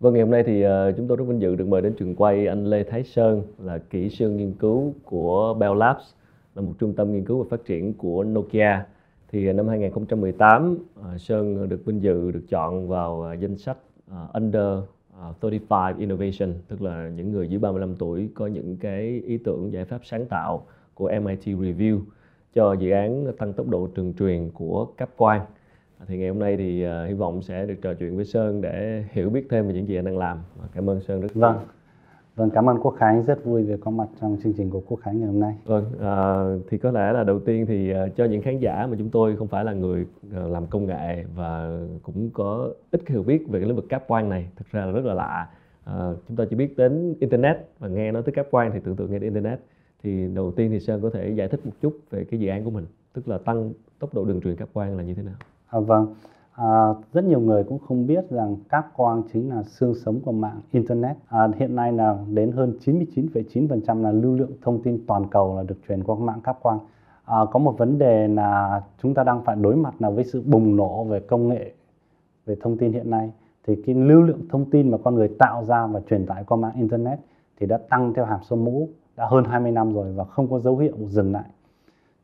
Vâng, ngày hôm nay thì chúng tôi rất vinh dự được mời đến trường quay anh Lê Thái Sơn, là kỹ sư nghiên cứu của Bell Labs, là một trung tâm nghiên cứu và phát triển của Nokia. Thì năm 2018, Sơn được vinh dự được chọn vào danh sách Under 35 Innovation, tức là những người dưới 35 tuổi có những cái ý tưởng giải pháp sáng tạo của MIT Review cho dự án tăng tốc độ trường truyền của cáp quang. Thì ngày hôm nay thì hy vọng sẽ được trò chuyện với Sơn để hiểu biết thêm về những gì anh đang làm. Cảm ơn Sơn rất nhiều. Vâng, cảm ơn Quốc Khánh, rất vui được có mặt trong chương trình của Quốc Khánh ngày hôm nay. Vâng, thì có lẽ là đầu tiên thì cho những khán giả mà chúng tôi không phải là người làm công nghệ và cũng có ít hiểu biết về cái lĩnh vực cáp quang này, thực ra là rất là lạ. Chúng ta chỉ biết đến Internet và nghe nói tới cáp quang thì tưởng tượng nghe đến Internet. Thì đầu tiên thì Sơn có thể giải thích một chút về cái dự án của mình, tức là tăng tốc độ đường truyền cáp quang là như thế nào? Vâng, rất nhiều người cũng không biết rằng cáp quang chính là xương sống của mạng Internet. Hiện nay là đến hơn 99,9% là lưu lượng thông tin toàn cầu là được truyền qua mạng cáp quang. Có một vấn đề là chúng ta đang phải đối mặt là với sự bùng nổ về công nghệ, về thông tin hiện nay. Thì cái lưu lượng thông tin mà con người tạo ra và truyền tải qua mạng Internet thì đã tăng theo hàm số mũ, đã hơn 20 năm rồi và không có dấu hiệu dừng lại.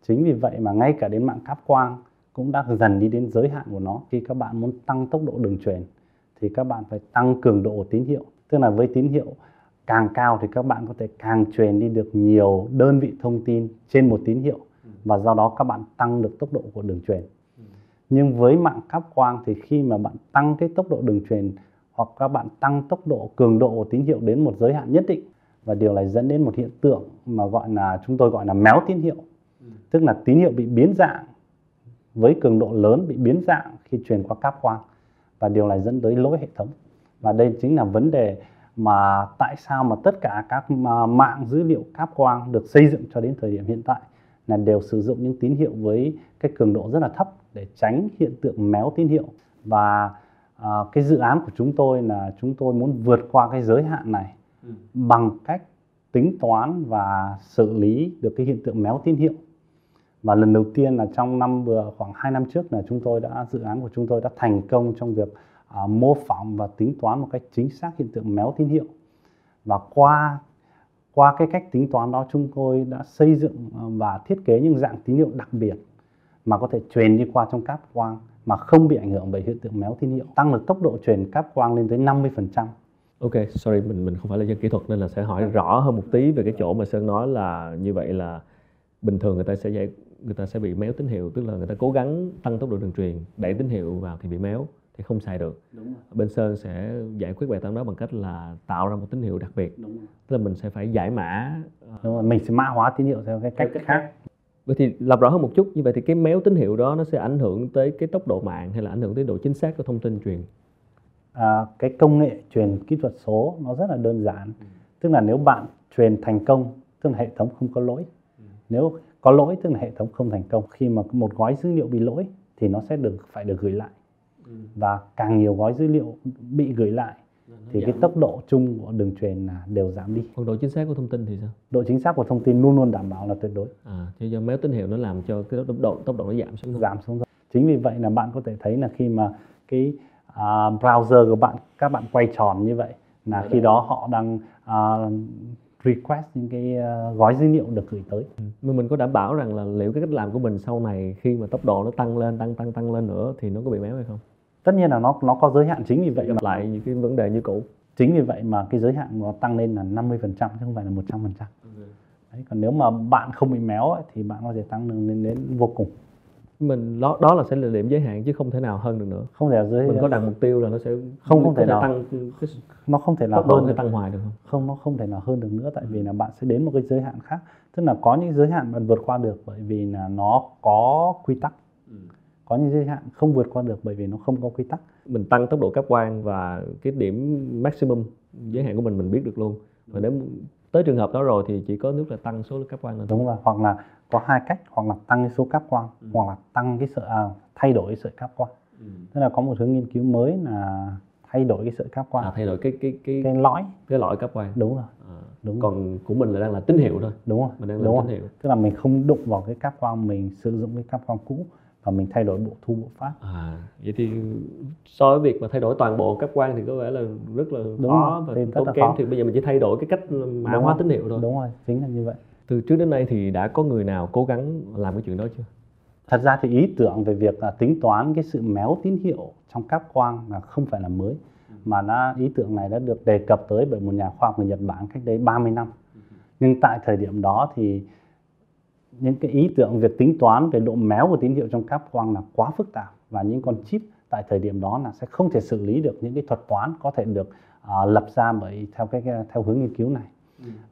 Chính vì vậy mà ngay cả đến mạng cáp quang cũng đã dần đi đến giới hạn của nó. Khi các bạn muốn tăng tốc độ đường truyền thì các bạn phải tăng cường độ tín hiệu. Tức là với tín hiệu càng cao thì các bạn có thể càng truyền đi được nhiều đơn vị thông tin trên một tín hiệu, và do đó các bạn tăng được tốc độ của đường truyền. Nhưng với mạng cáp quang thì khi mà bạn tăng cái tốc độ đường truyền hoặc các bạn tăng tốc độ cường độ của tín hiệu đến một giới hạn nhất định, và điều này dẫn đến một hiện tượng mà chúng tôi gọi là méo tín hiệu. Tức là tín hiệu bị biến dạng với cường độ lớn, bị biến dạng khi truyền qua cáp quang, và điều này dẫn tới lỗi hệ thống. Và đây chính là vấn đề mà tại sao mà tất cả các mạng dữ liệu cáp quang được xây dựng cho đến thời điểm hiện tại là đều sử dụng những tín hiệu với cái cường độ rất là thấp để tránh hiện tượng méo tín hiệu. Và cái dự án của chúng tôi là chúng tôi muốn vượt qua cái giới hạn này bằng cách tính toán và xử lý được cái hiện tượng méo tín hiệu. Và lần đầu tiên là trong năm vừa khoảng 2 năm trước là dự án của chúng tôi đã thành công trong việc mô phỏng và tính toán một cách chính xác hiện tượng méo tín hiệu. Và qua cái cách tính toán đó, chúng tôi đã xây dựng và thiết kế những dạng tín hiệu đặc biệt mà có thể truyền đi qua trong cáp quang mà không bị ảnh hưởng bởi hiện tượng méo tín hiệu, tăng được tốc độ truyền cáp quang lên tới 50%. Ok, sorry, mình không phải là dân kỹ thuật nên là sẽ hỏi rõ hơn một tí về cái chỗ mà Sơn nói là như vậy là bình thường người ta sẽ bị méo tín hiệu, tức là người ta cố gắng tăng tốc độ đường truyền, đẩy tín hiệu vào thì bị méo, thì không xài được. Đúng rồi. Bên Sơn sẽ giải quyết bài toán đó bằng cách là tạo ra một tín hiệu đặc biệt. Đúng rồi. Tức là mình sẽ phải giải mã. Đúng rồi, mình sẽ mã hóa tín hiệu theo cái cách khác. Vậy thì làm rõ hơn một chút, như vậy thì cái méo tín hiệu đó nó sẽ ảnh hưởng tới cái tốc độ mạng hay là ảnh hưởng tới độ chính xác của thông tin truyền? Cái công nghệ truyền kỹ thuật số nó rất là đơn giản. Tức là nếu bạn truyền thành công, tức là hệ thống không có lỗi. Nếu có lỗi tức là hệ thống không thành công. Khi mà một gói dữ liệu bị lỗi thì nó sẽ phải được gửi lại. Và càng nhiều gói dữ liệu bị gửi lại thì cái tốc độ chung của đường truyền là đều giảm đi. Còn độ chính xác của thông tin thì sao? Độ chính xác của thông tin luôn luôn đảm bảo là tuyệt đối. Thế do méo tín hiệu nó làm cho cái tốc độ nó giảm xuống rồi. Chính vì vậy là bạn có thể thấy là khi mà cái browser của các bạn quay tròn như vậy là khi đó họ đang request những cái gói dữ liệu được gửi tới. Mình có đảm bảo rằng là liệu cái cách làm của mình sau này khi mà tốc độ nó tăng lên nữa thì nó có bị méo hay không? Tất nhiên là nó có giới hạn, chính vì vậy mà lại những cái vấn đề như cũ. Chính vì vậy mà cái giới hạn nó tăng lên là 50% chứ không phải là 100%. Đấy, còn nếu mà bạn không bị méo ấy, thì bạn có thể tăng lên đến vô cùng. Đó là sẽ là điểm giới hạn chứ không thể nào hơn được nữa. Không thể giới mình có đặt mục tiêu là nó sẽ không thể nào tăng, nó không thể nào hơn cái tăng hoài được. Không, nó không thể nào hơn được nữa, tại vì là bạn sẽ đến một cái giới hạn khác. Tức là có những giới hạn bạn vượt qua được bởi vì là nó có quy tắc. Có những giới hạn không vượt qua được bởi vì nó không có quy tắc. Mình tăng tốc độ cáp quang và cái điểm maximum giới hạn của mình biết được luôn. Và nếu tới trường hợp đó rồi thì chỉ có nước là tăng số cáp quang là đúng rồi, hoặc là có hai cách, hoặc là tăng số cáp quang hoặc là thay đổi sợi cáp quang. Tức là có một thứ nghiên cứu mới là thay đổi cái sợi cáp quang, thay đổi cái lõi, cái lõi cáp quang. Đúng rồi. Đúng. Còn của mình là đang là tín hiệu thôi. Đúng rồi. Mình đang làm tín hiệu. Tức là mình không đụng vào cái cáp quang, mình sử dụng cái cáp quang cũ và mình thay đổi bộ thu bộ pháp. Vậy thì so với việc mà thay đổi toàn bộ các quan thì có vẻ là rất là khó và tốn kém, thì bây giờ mình chỉ thay đổi cái cách mã hóa tín hiệu thôi. Đúng rồi, chính là như vậy. Từ trước đến nay thì đã có người nào cố gắng làm cái chuyện đó chưa? Thật ra thì ý tưởng về việc tính toán cái sự méo tín hiệu trong các quang là không phải là mới, mà ý tưởng này đã được đề cập tới bởi một nhà khoa học người Nhật Bản cách đây 30 năm. Nhưng tại thời điểm đó thì những cái ý tưởng việc tính toán về độ méo của tín hiệu trong cáp quang là quá phức tạp, và những con chip tại thời điểm đó là sẽ không thể xử lý được những cái thuật toán có thể được lập ra bởi theo hướng nghiên cứu này.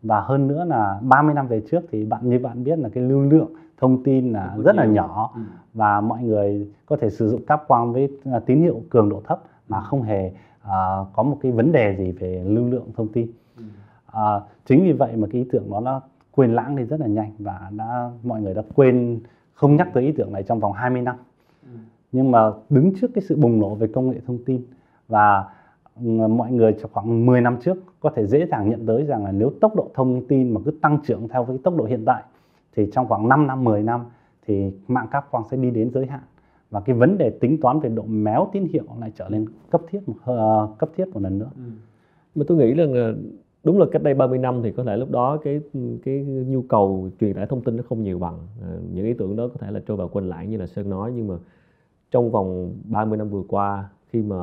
Và hơn nữa là 30 năm về trước thì như bạn biết là cái lưu lượng thông tin là rất là nhỏ, và mọi người có thể sử dụng cáp quang với tín hiệu cường độ thấp mà không hề có một cái vấn đề gì về lưu lượng thông tin. Chính vì vậy mà cái ý tưởng đó nó quên lãng thì rất là nhanh, và mọi người đã quên, không nhắc tới ý tưởng này trong vòng 20 năm. Nhưng mà đứng trước cái sự bùng nổ về công nghệ thông tin, và mọi người trong khoảng 10 năm trước có thể dễ dàng nhận tới rằng là nếu tốc độ thông tin mà cứ tăng trưởng theo với tốc độ hiện tại thì trong khoảng 5 năm, 10 năm thì mạng cáp quang sẽ đi đến giới hạn, và cái vấn đề tính toán về độ méo tín hiệu lại trở nên cấp thiết một lần nữa. Mà tôi nghĩ là đúng là cách đây 30 năm thì có thể lúc đó cái nhu cầu truyền tải thông tin nó không nhiều bằng. Những ý tưởng đó có thể là trôi vào quên lãng như là Sơn nói, nhưng mà trong vòng 30 năm vừa qua, khi mà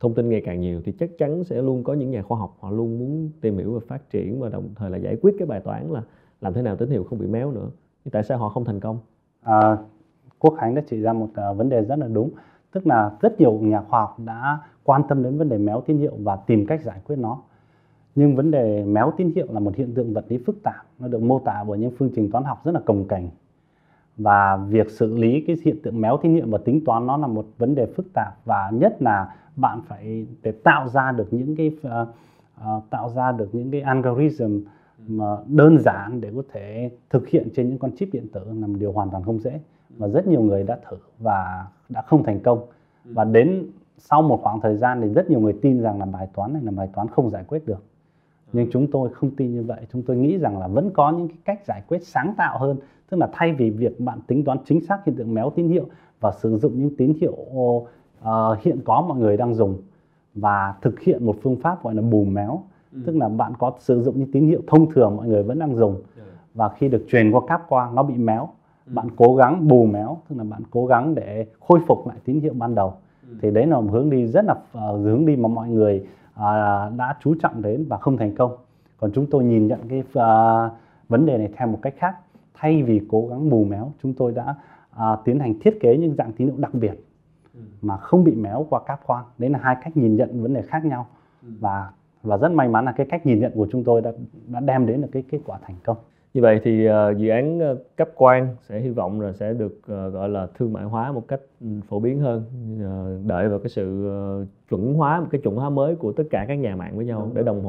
thông tin ngày càng nhiều thì chắc chắn sẽ luôn có những nhà khoa học họ luôn muốn tìm hiểu và phát triển, và đồng thời là giải quyết cái bài toán là làm thế nào tín hiệu không bị méo nữa. Nhưng tại sao họ không thành công? Quốc Khánh đã chỉ ra một vấn đề rất là đúng, tức là rất nhiều nhà khoa học đã quan tâm đến vấn đề méo tín hiệu và tìm cách giải quyết nó. Nhưng vấn đề méo tín hiệu là một hiện tượng vật lý phức tạp, nó được mô tả bởi những phương trình toán học rất là cồng kềnh. Và việc xử lý cái hiện tượng méo tín hiệu và tính toán nó là một vấn đề phức tạp, và nhất là bạn phải tạo ra được những cái algorithm mà đơn giản để có thể thực hiện trên những con chip điện tử là một điều hoàn toàn không dễ, và rất nhiều người đã thử và đã không thành công. Và đến sau một khoảng thời gian thì rất nhiều người tin rằng là bài toán này là bài toán không giải quyết được. Nhưng chúng tôi không tin như vậy, chúng tôi nghĩ rằng là vẫn có những cái cách giải quyết sáng tạo hơn. Tức là thay vì việc bạn tính toán chính xác hiện tượng méo tín hiệu và sử dụng những tín hiệu hiện có mọi người đang dùng và thực hiện một phương pháp gọi là bù méo. Tức là bạn có sử dụng những tín hiệu thông thường mọi người vẫn đang dùng, và khi được truyền qua cáp quang nó bị méo, bạn cố gắng bù méo, tức là bạn cố gắng để khôi phục lại tín hiệu ban đầu. Thì đấy là một hướng đi rất là hướng đi mà mọi người đã chú trọng đến và không thành công. Còn chúng tôi nhìn nhận cái vấn đề này theo một cách khác. Thay vì cố gắng bù méo, chúng tôi đã tiến hành thiết kế những dạng tín hiệu đặc biệt mà không bị méo qua cáp quang. Đấy là hai cách nhìn nhận vấn đề khác nhau, và rất may mắn là cái cách nhìn nhận của chúng tôi đã đem đến được cái kết quả thành công. Như vậy thì dự án cáp quang sẽ hy vọng là sẽ được gọi là thương mại hóa một cách phổ biến hơn, đợi vào cái sự chuẩn hóa mới của tất cả các nhà mạng với nhau để đồng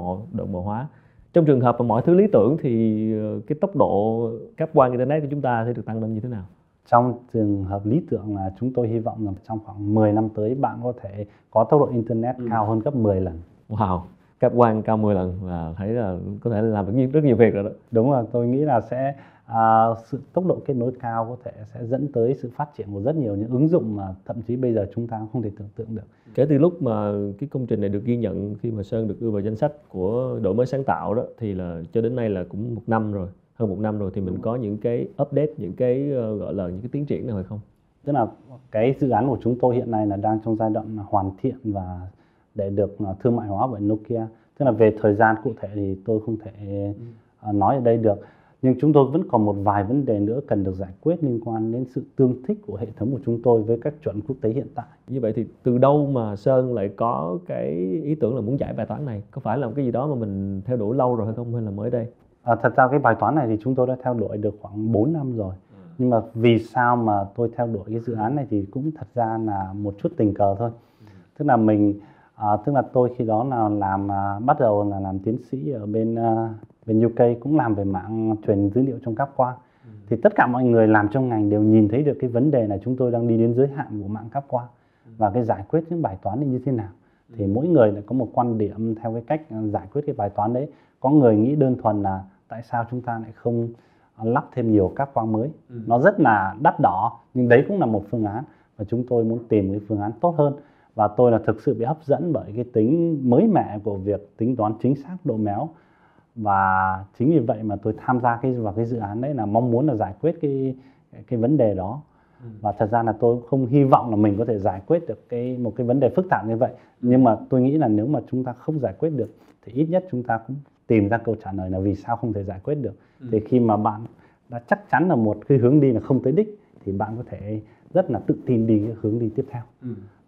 bộ hóa. Trong trường hợp mà mọi thứ lý tưởng thì cái tốc độ cáp quang internet của chúng ta sẽ được tăng lên như thế nào? Trong trường hợp lý tưởng là chúng tôi hy vọng là trong khoảng 10 năm tới bạn có thể có tốc độ internet cao hơn gấp 10 lần. Wow. Cáp quang cao 10 lần là thấy là có thể làm được rất nhiều việc rồi đó. Đúng rồi, tôi nghĩ là sẽ sự tốc độ kết nối cao có thể sẽ dẫn tới sự phát triển của rất nhiều những ứng dụng mà thậm chí bây giờ chúng ta không thể tưởng tượng được. Kể từ lúc mà cái công trình này được ghi nhận, khi mà Sơn được đưa vào danh sách của đổi mới sáng tạo đó, thì là cho đến nay là cũng hơn một năm rồi thì mình có những cái update, những cái gọi là những cái tiến triển nào hay không? Tức là cái dự án của chúng tôi hiện nay là đang trong giai đoạn hoàn thiện và để được thương mại hóa bởi Nokia. Tức là về thời gian cụ thể thì tôi không thể nói ở đây được. Nhưng chúng tôi vẫn còn một vài vấn đề nữa cần được giải quyết liên quan đến sự tương thích của hệ thống của chúng tôi với các chuẩn quốc tế hiện tại. Như vậy thì từ đâu mà Sơn lại có cái ý tưởng là muốn giải bài toán này? Có phải là một cái gì đó mà mình theo đuổi lâu rồi hay không, hay là mới đây? Thật ra cái bài toán này thì chúng tôi đã theo đuổi được khoảng 4 năm rồi. Nhưng mà vì sao mà tôi theo đuổi cái dự án này thì cũng thật ra là một chút tình cờ thôi. Tức là tôi khi đó là bắt đầu làm tiến sĩ ở bên UK, cũng làm về mạng truyền dữ liệu trong cáp quang. Thì tất cả mọi người làm trong ngành đều nhìn thấy được cái vấn đề là chúng tôi đang đi đến giới hạn của mạng cáp quang và cái giải quyết những bài toán này như thế nào. Thì mỗi người lại có một quan điểm theo cái cách giải quyết cái bài toán đấy. Có người nghĩ đơn thuần là tại sao chúng ta lại không lắp thêm nhiều các quang mới. Nó rất là đắt đỏ, nhưng đấy cũng là một phương án và chúng tôi muốn tìm cái phương án tốt hơn. Và tôi là thực sự bị hấp dẫn bởi cái tính mới mẻ của việc tính toán chính xác độ méo, và chính vì vậy mà tôi tham gia vào cái dự án đấy là mong muốn là giải quyết cái vấn đề đó. Và thật ra là tôi không hy vọng là mình có thể giải quyết được một cái vấn đề phức tạp như vậy, nhưng mà tôi nghĩ là nếu mà chúng ta không giải quyết được thì ít nhất chúng ta cũng tìm ra câu trả lời là vì sao không thể giải quyết được. Thì khi mà bạn đã chắc chắn là một cái hướng đi là không tới đích thì bạn có thể rất là tự tin đi cái hướng đi tiếp theo.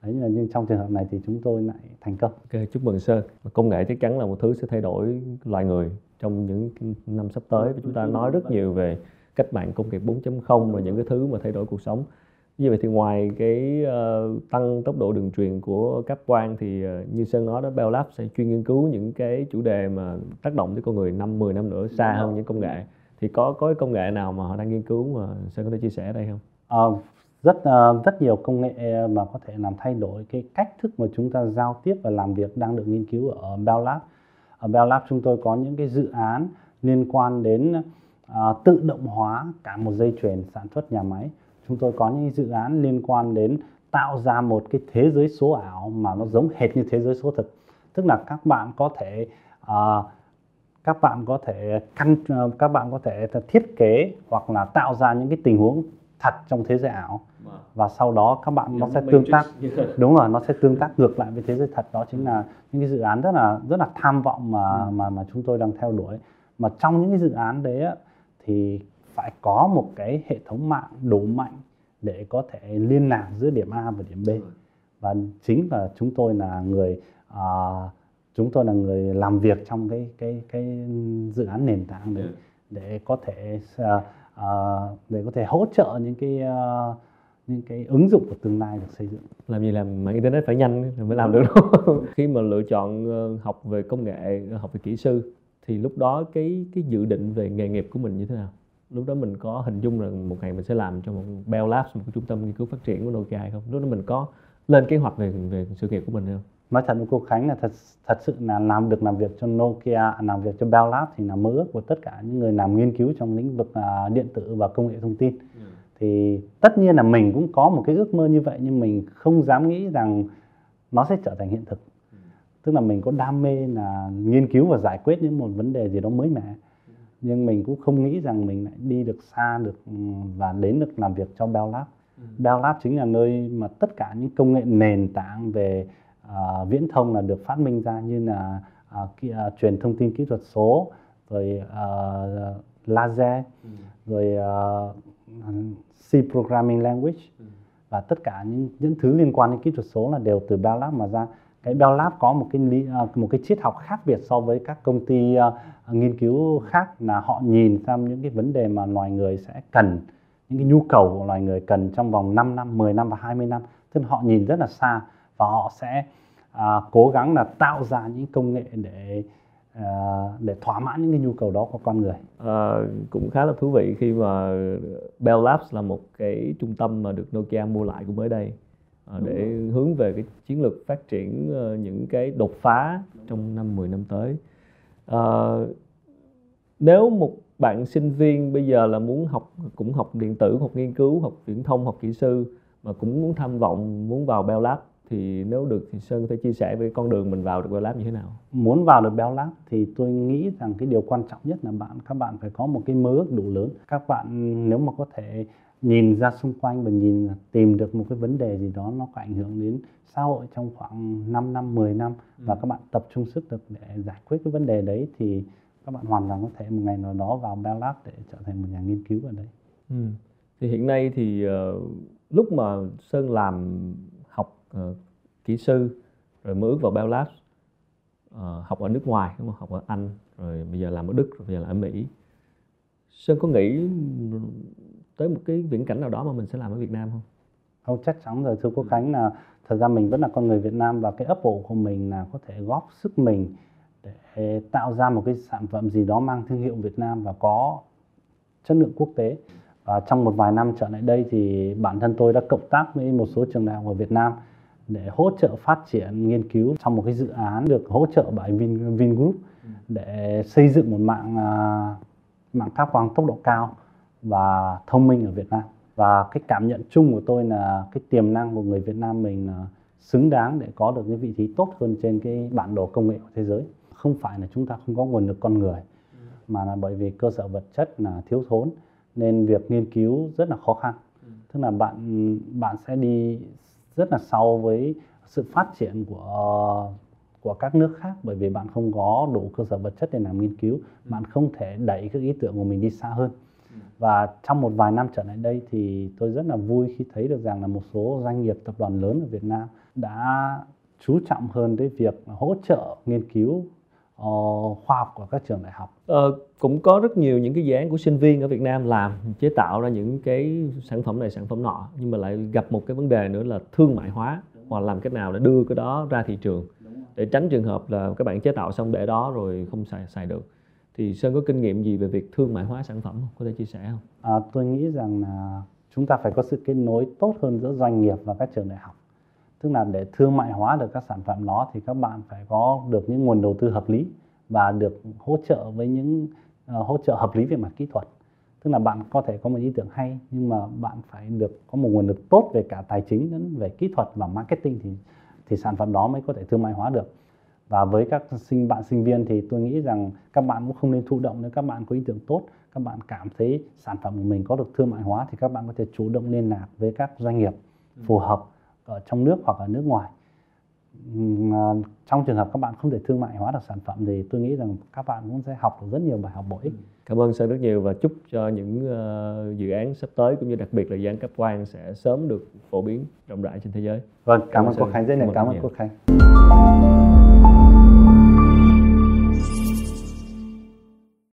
Đấy, nhưng trong trường hợp này thì chúng tôi lại thành công. Ok, chúc mừng Sơn. Công nghệ chắc chắn là một thứ sẽ thay đổi loài người trong những năm sắp tới. Chúng ta nói rất nhiều về cách mạng công nghiệp 4.0 và những cái thứ mà thay đổi cuộc sống. Như vậy thì ngoài cái tăng tốc độ đường truyền của cáp quang thì như Sơn nói đó, Bell Labs sẽ chuyên nghiên cứu những cái chủ đề mà tác động tới con người 5-10 năm nữa xa hơn những công nghệ. Thì có cái công nghệ nào mà họ đang nghiên cứu mà Sơn có thể chia sẻ ở đây không? Rất nhiều công nghệ mà có thể làm thay đổi cái cách thức mà chúng ta giao tiếp và làm việc đang được nghiên cứu ở Bell Labs. Ở Bell Labs chúng tôi có những cái dự án liên quan đến tự động hóa cả một dây chuyền sản xuất nhà máy. Chúng tôi có những dự án liên quan đến tạo ra một cái thế giới số ảo mà nó giống hệt như thế giới số thực. Tức là các bạn có thể thiết kế hoặc là tạo ra những cái tình huống thật trong thế giới ảo, và sau đó các bạn nó sẽ tương tác, đúng rồi, nó sẽ tương tác ngược lại với thế giới thật. Đó chính là những cái dự án rất là tham vọng mà chúng tôi đang theo đuổi. Mà trong những cái dự án đấy thì phải có một cái hệ thống mạng đủ mạnh để có thể liên lạc giữa điểm A và điểm B. Và chính là chúng tôi là người làm việc trong cái dự án nền tảng đấy để có thể hỗ trợ những cái ứng dụng của tương lai được xây dựng. Làm gì làm mạng internet phải nhanh thì mới làm được đâu. Khi mà lựa chọn học về công nghệ, học về kỹ sư thì lúc đó cái dự định về nghề nghiệp của mình như thế nào? Lúc đó mình có hình dung rằng một ngày mình sẽ làm cho một Bell Labs, một trung tâm nghiên cứu phát triển của Nokia hay không? Lúc đó mình có lên kế hoạch về sự nghiệp của mình không? Nói thật với cô Khánh là thật sự là làm việc cho Nokia, làm việc cho Bell Labs thì là mơ ước của tất cả những người làm nghiên cứu trong lĩnh vực điện tử và công nghệ thông tin. Thì tất nhiên là mình cũng có một cái ước mơ như vậy, nhưng mình không dám nghĩ rằng nó sẽ trở thành hiện thực. Tức là mình có đam mê là nghiên cứu và giải quyết những một vấn đề gì đó mới mẻ, nhưng mình cũng không nghĩ rằng mình lại đi được xa được và đến được làm việc cho Bell Labs. Bell Labs chính là nơi mà tất cả những công nghệ nền tảng về viễn thông là được phát minh ra, như là truyền thông tin kỹ thuật số, rồi laser, rồi C programming language, và tất cả những thứ liên quan đến kỹ thuật số là đều từ Bell Labs mà ra. Cái Bell Labs có một cái triết học khác biệt so với các công ty nghiên cứu khác, là họ nhìn sang những cái vấn đề mà loài người sẽ cần, những cái nhu cầu của loài người cần trong vòng 5 năm, 10 năm và 20 năm. Tức là họ nhìn rất là xa và họ sẽ cố gắng là tạo ra những công nghệ để thỏa mãn những cái nhu cầu đó của con người. Cũng khá là thú vị khi mà Bell Labs là một cái trung tâm mà được Nokia mua lại cũng mới đây. Để hướng về cái chiến lược phát triển những cái đột phá trong 5-10 năm tới. Nếu một bạn sinh viên bây giờ là muốn học điện tử, học nghiên cứu, học viễn thông, học kỹ sư mà cũng muốn tham vọng, muốn vào Bell Labs, thì nếu được thì Sơn có thể chia sẻ về con đường mình vào được Bell Labs như thế nào? Muốn vào được Bell Labs thì tôi nghĩ rằng cái điều quan trọng nhất là các bạn phải có một cái mơ ước đủ lớn. Các bạn nếu mà có thể nhìn ra xung quanh và tìm được một cái vấn đề gì đó nó có ảnh hưởng đến xã hội trong khoảng 5 năm, 10 năm và các bạn tập trung sức lực để giải quyết cái vấn đề đấy, thì các bạn hoàn toàn có thể một ngày nào đó vào Bell Labs để trở thành một nhà nghiên cứu ở đấy. Thì hiện nay thì lúc mà Sơn học kỹ sư rồi mới ước vào Bell Labs, học ở nước ngoài, đúng không? Học ở Anh, rồi bây giờ làm ở Đức, rồi bây giờ là ở Mỹ. Sơn có nghĩ tới một cái viễn cảnh nào đó mà mình sẽ làm ở Việt Nam không? Không, chắc chắn rồi thưa cô Khánh, là thật ra mình vẫn là con người Việt Nam và cái ấp ủ của mình là có thể góp sức mình để tạo ra một cái sản phẩm gì đó mang thương hiệu Việt Nam và có chất lượng quốc tế. Và trong một vài năm trở lại đây thì bản thân tôi đã cộng tác với một số trường đại học ở Việt Nam để hỗ trợ phát triển nghiên cứu trong một cái dự án được hỗ trợ bởi Vingroup để xây dựng một mạng mạng phát quang tốc độ cao và thông minh ở Việt Nam. Và cái cảm nhận chung của tôi là cái tiềm năng của người Việt Nam mình là xứng đáng để có được cái vị trí tốt hơn trên cái bản đồ công nghệ của thế giới. Không phải là chúng ta không có nguồn lực con người, mà là bởi vì cơ sở vật chất là thiếu thốn nên việc nghiên cứu rất là khó khăn. Tức là bạn sẽ đi rất là sau với sự phát triển của các nước khác, bởi vì bạn không có đủ cơ sở vật chất để làm nghiên cứu, bạn không thể đẩy các ý tưởng của mình đi xa hơn. Và trong một vài năm trở lại đây thì tôi rất là vui khi thấy được rằng là một số doanh nghiệp tập đoàn lớn ở Việt Nam đã chú trọng hơn tới việc hỗ trợ nghiên cứu khoa học của các trường đại học. Cũng có rất nhiều những cái dự án của sinh viên ở Việt Nam làm chế tạo ra những cái sản phẩm này, sản phẩm nọ, nhưng mà lại gặp một cái vấn đề nữa là thương mại hóa, hoặc làm cách nào để đưa cái đó ra thị trường, để tránh trường hợp là các bạn chế tạo xong để đó rồi không xài được. Thì Sơn có kinh nghiệm gì về việc thương mại hóa sản phẩm không? Có thể chia sẻ không? Tôi nghĩ rằng là chúng ta phải có sự kết nối tốt hơn giữa doanh nghiệp và các trường đại học. Tức là để thương mại hóa được các sản phẩm đó thì các bạn phải có được những nguồn đầu tư hợp lý và được hỗ trợ với những hỗ trợ hợp lý về mặt kỹ thuật. Tức là bạn có thể có một ý tưởng hay, nhưng mà bạn phải được có một nguồn lực tốt về cả tài chính lẫn về kỹ thuật và marketing thì sản phẩm đó mới có thể thương mại hóa được. Và với các bạn sinh viên thì tôi nghĩ rằng các bạn cũng không nên thụ động. Nếu các bạn có ý tưởng tốt, các bạn cảm thấy sản phẩm của mình có được thương mại hóa thì các bạn có thể chủ động liên lạc với các doanh nghiệp phù hợp ở trong nước hoặc ở nước ngoài. Trong trường hợp các bạn không thể thương mại hóa được sản phẩm thì tôi nghĩ rằng các bạn cũng sẽ học được rất nhiều bài học bổ ích. Cảm ơn Sơn rất nhiều và chúc cho những dự án sắp tới cũng như đặc biệt là dự án cáp quang sẽ sớm được phổ biến rộng rãi trên thế giới. Vâng, cảm ơn cô Khánh rất nhiều. Cảm ơn cô Khánh.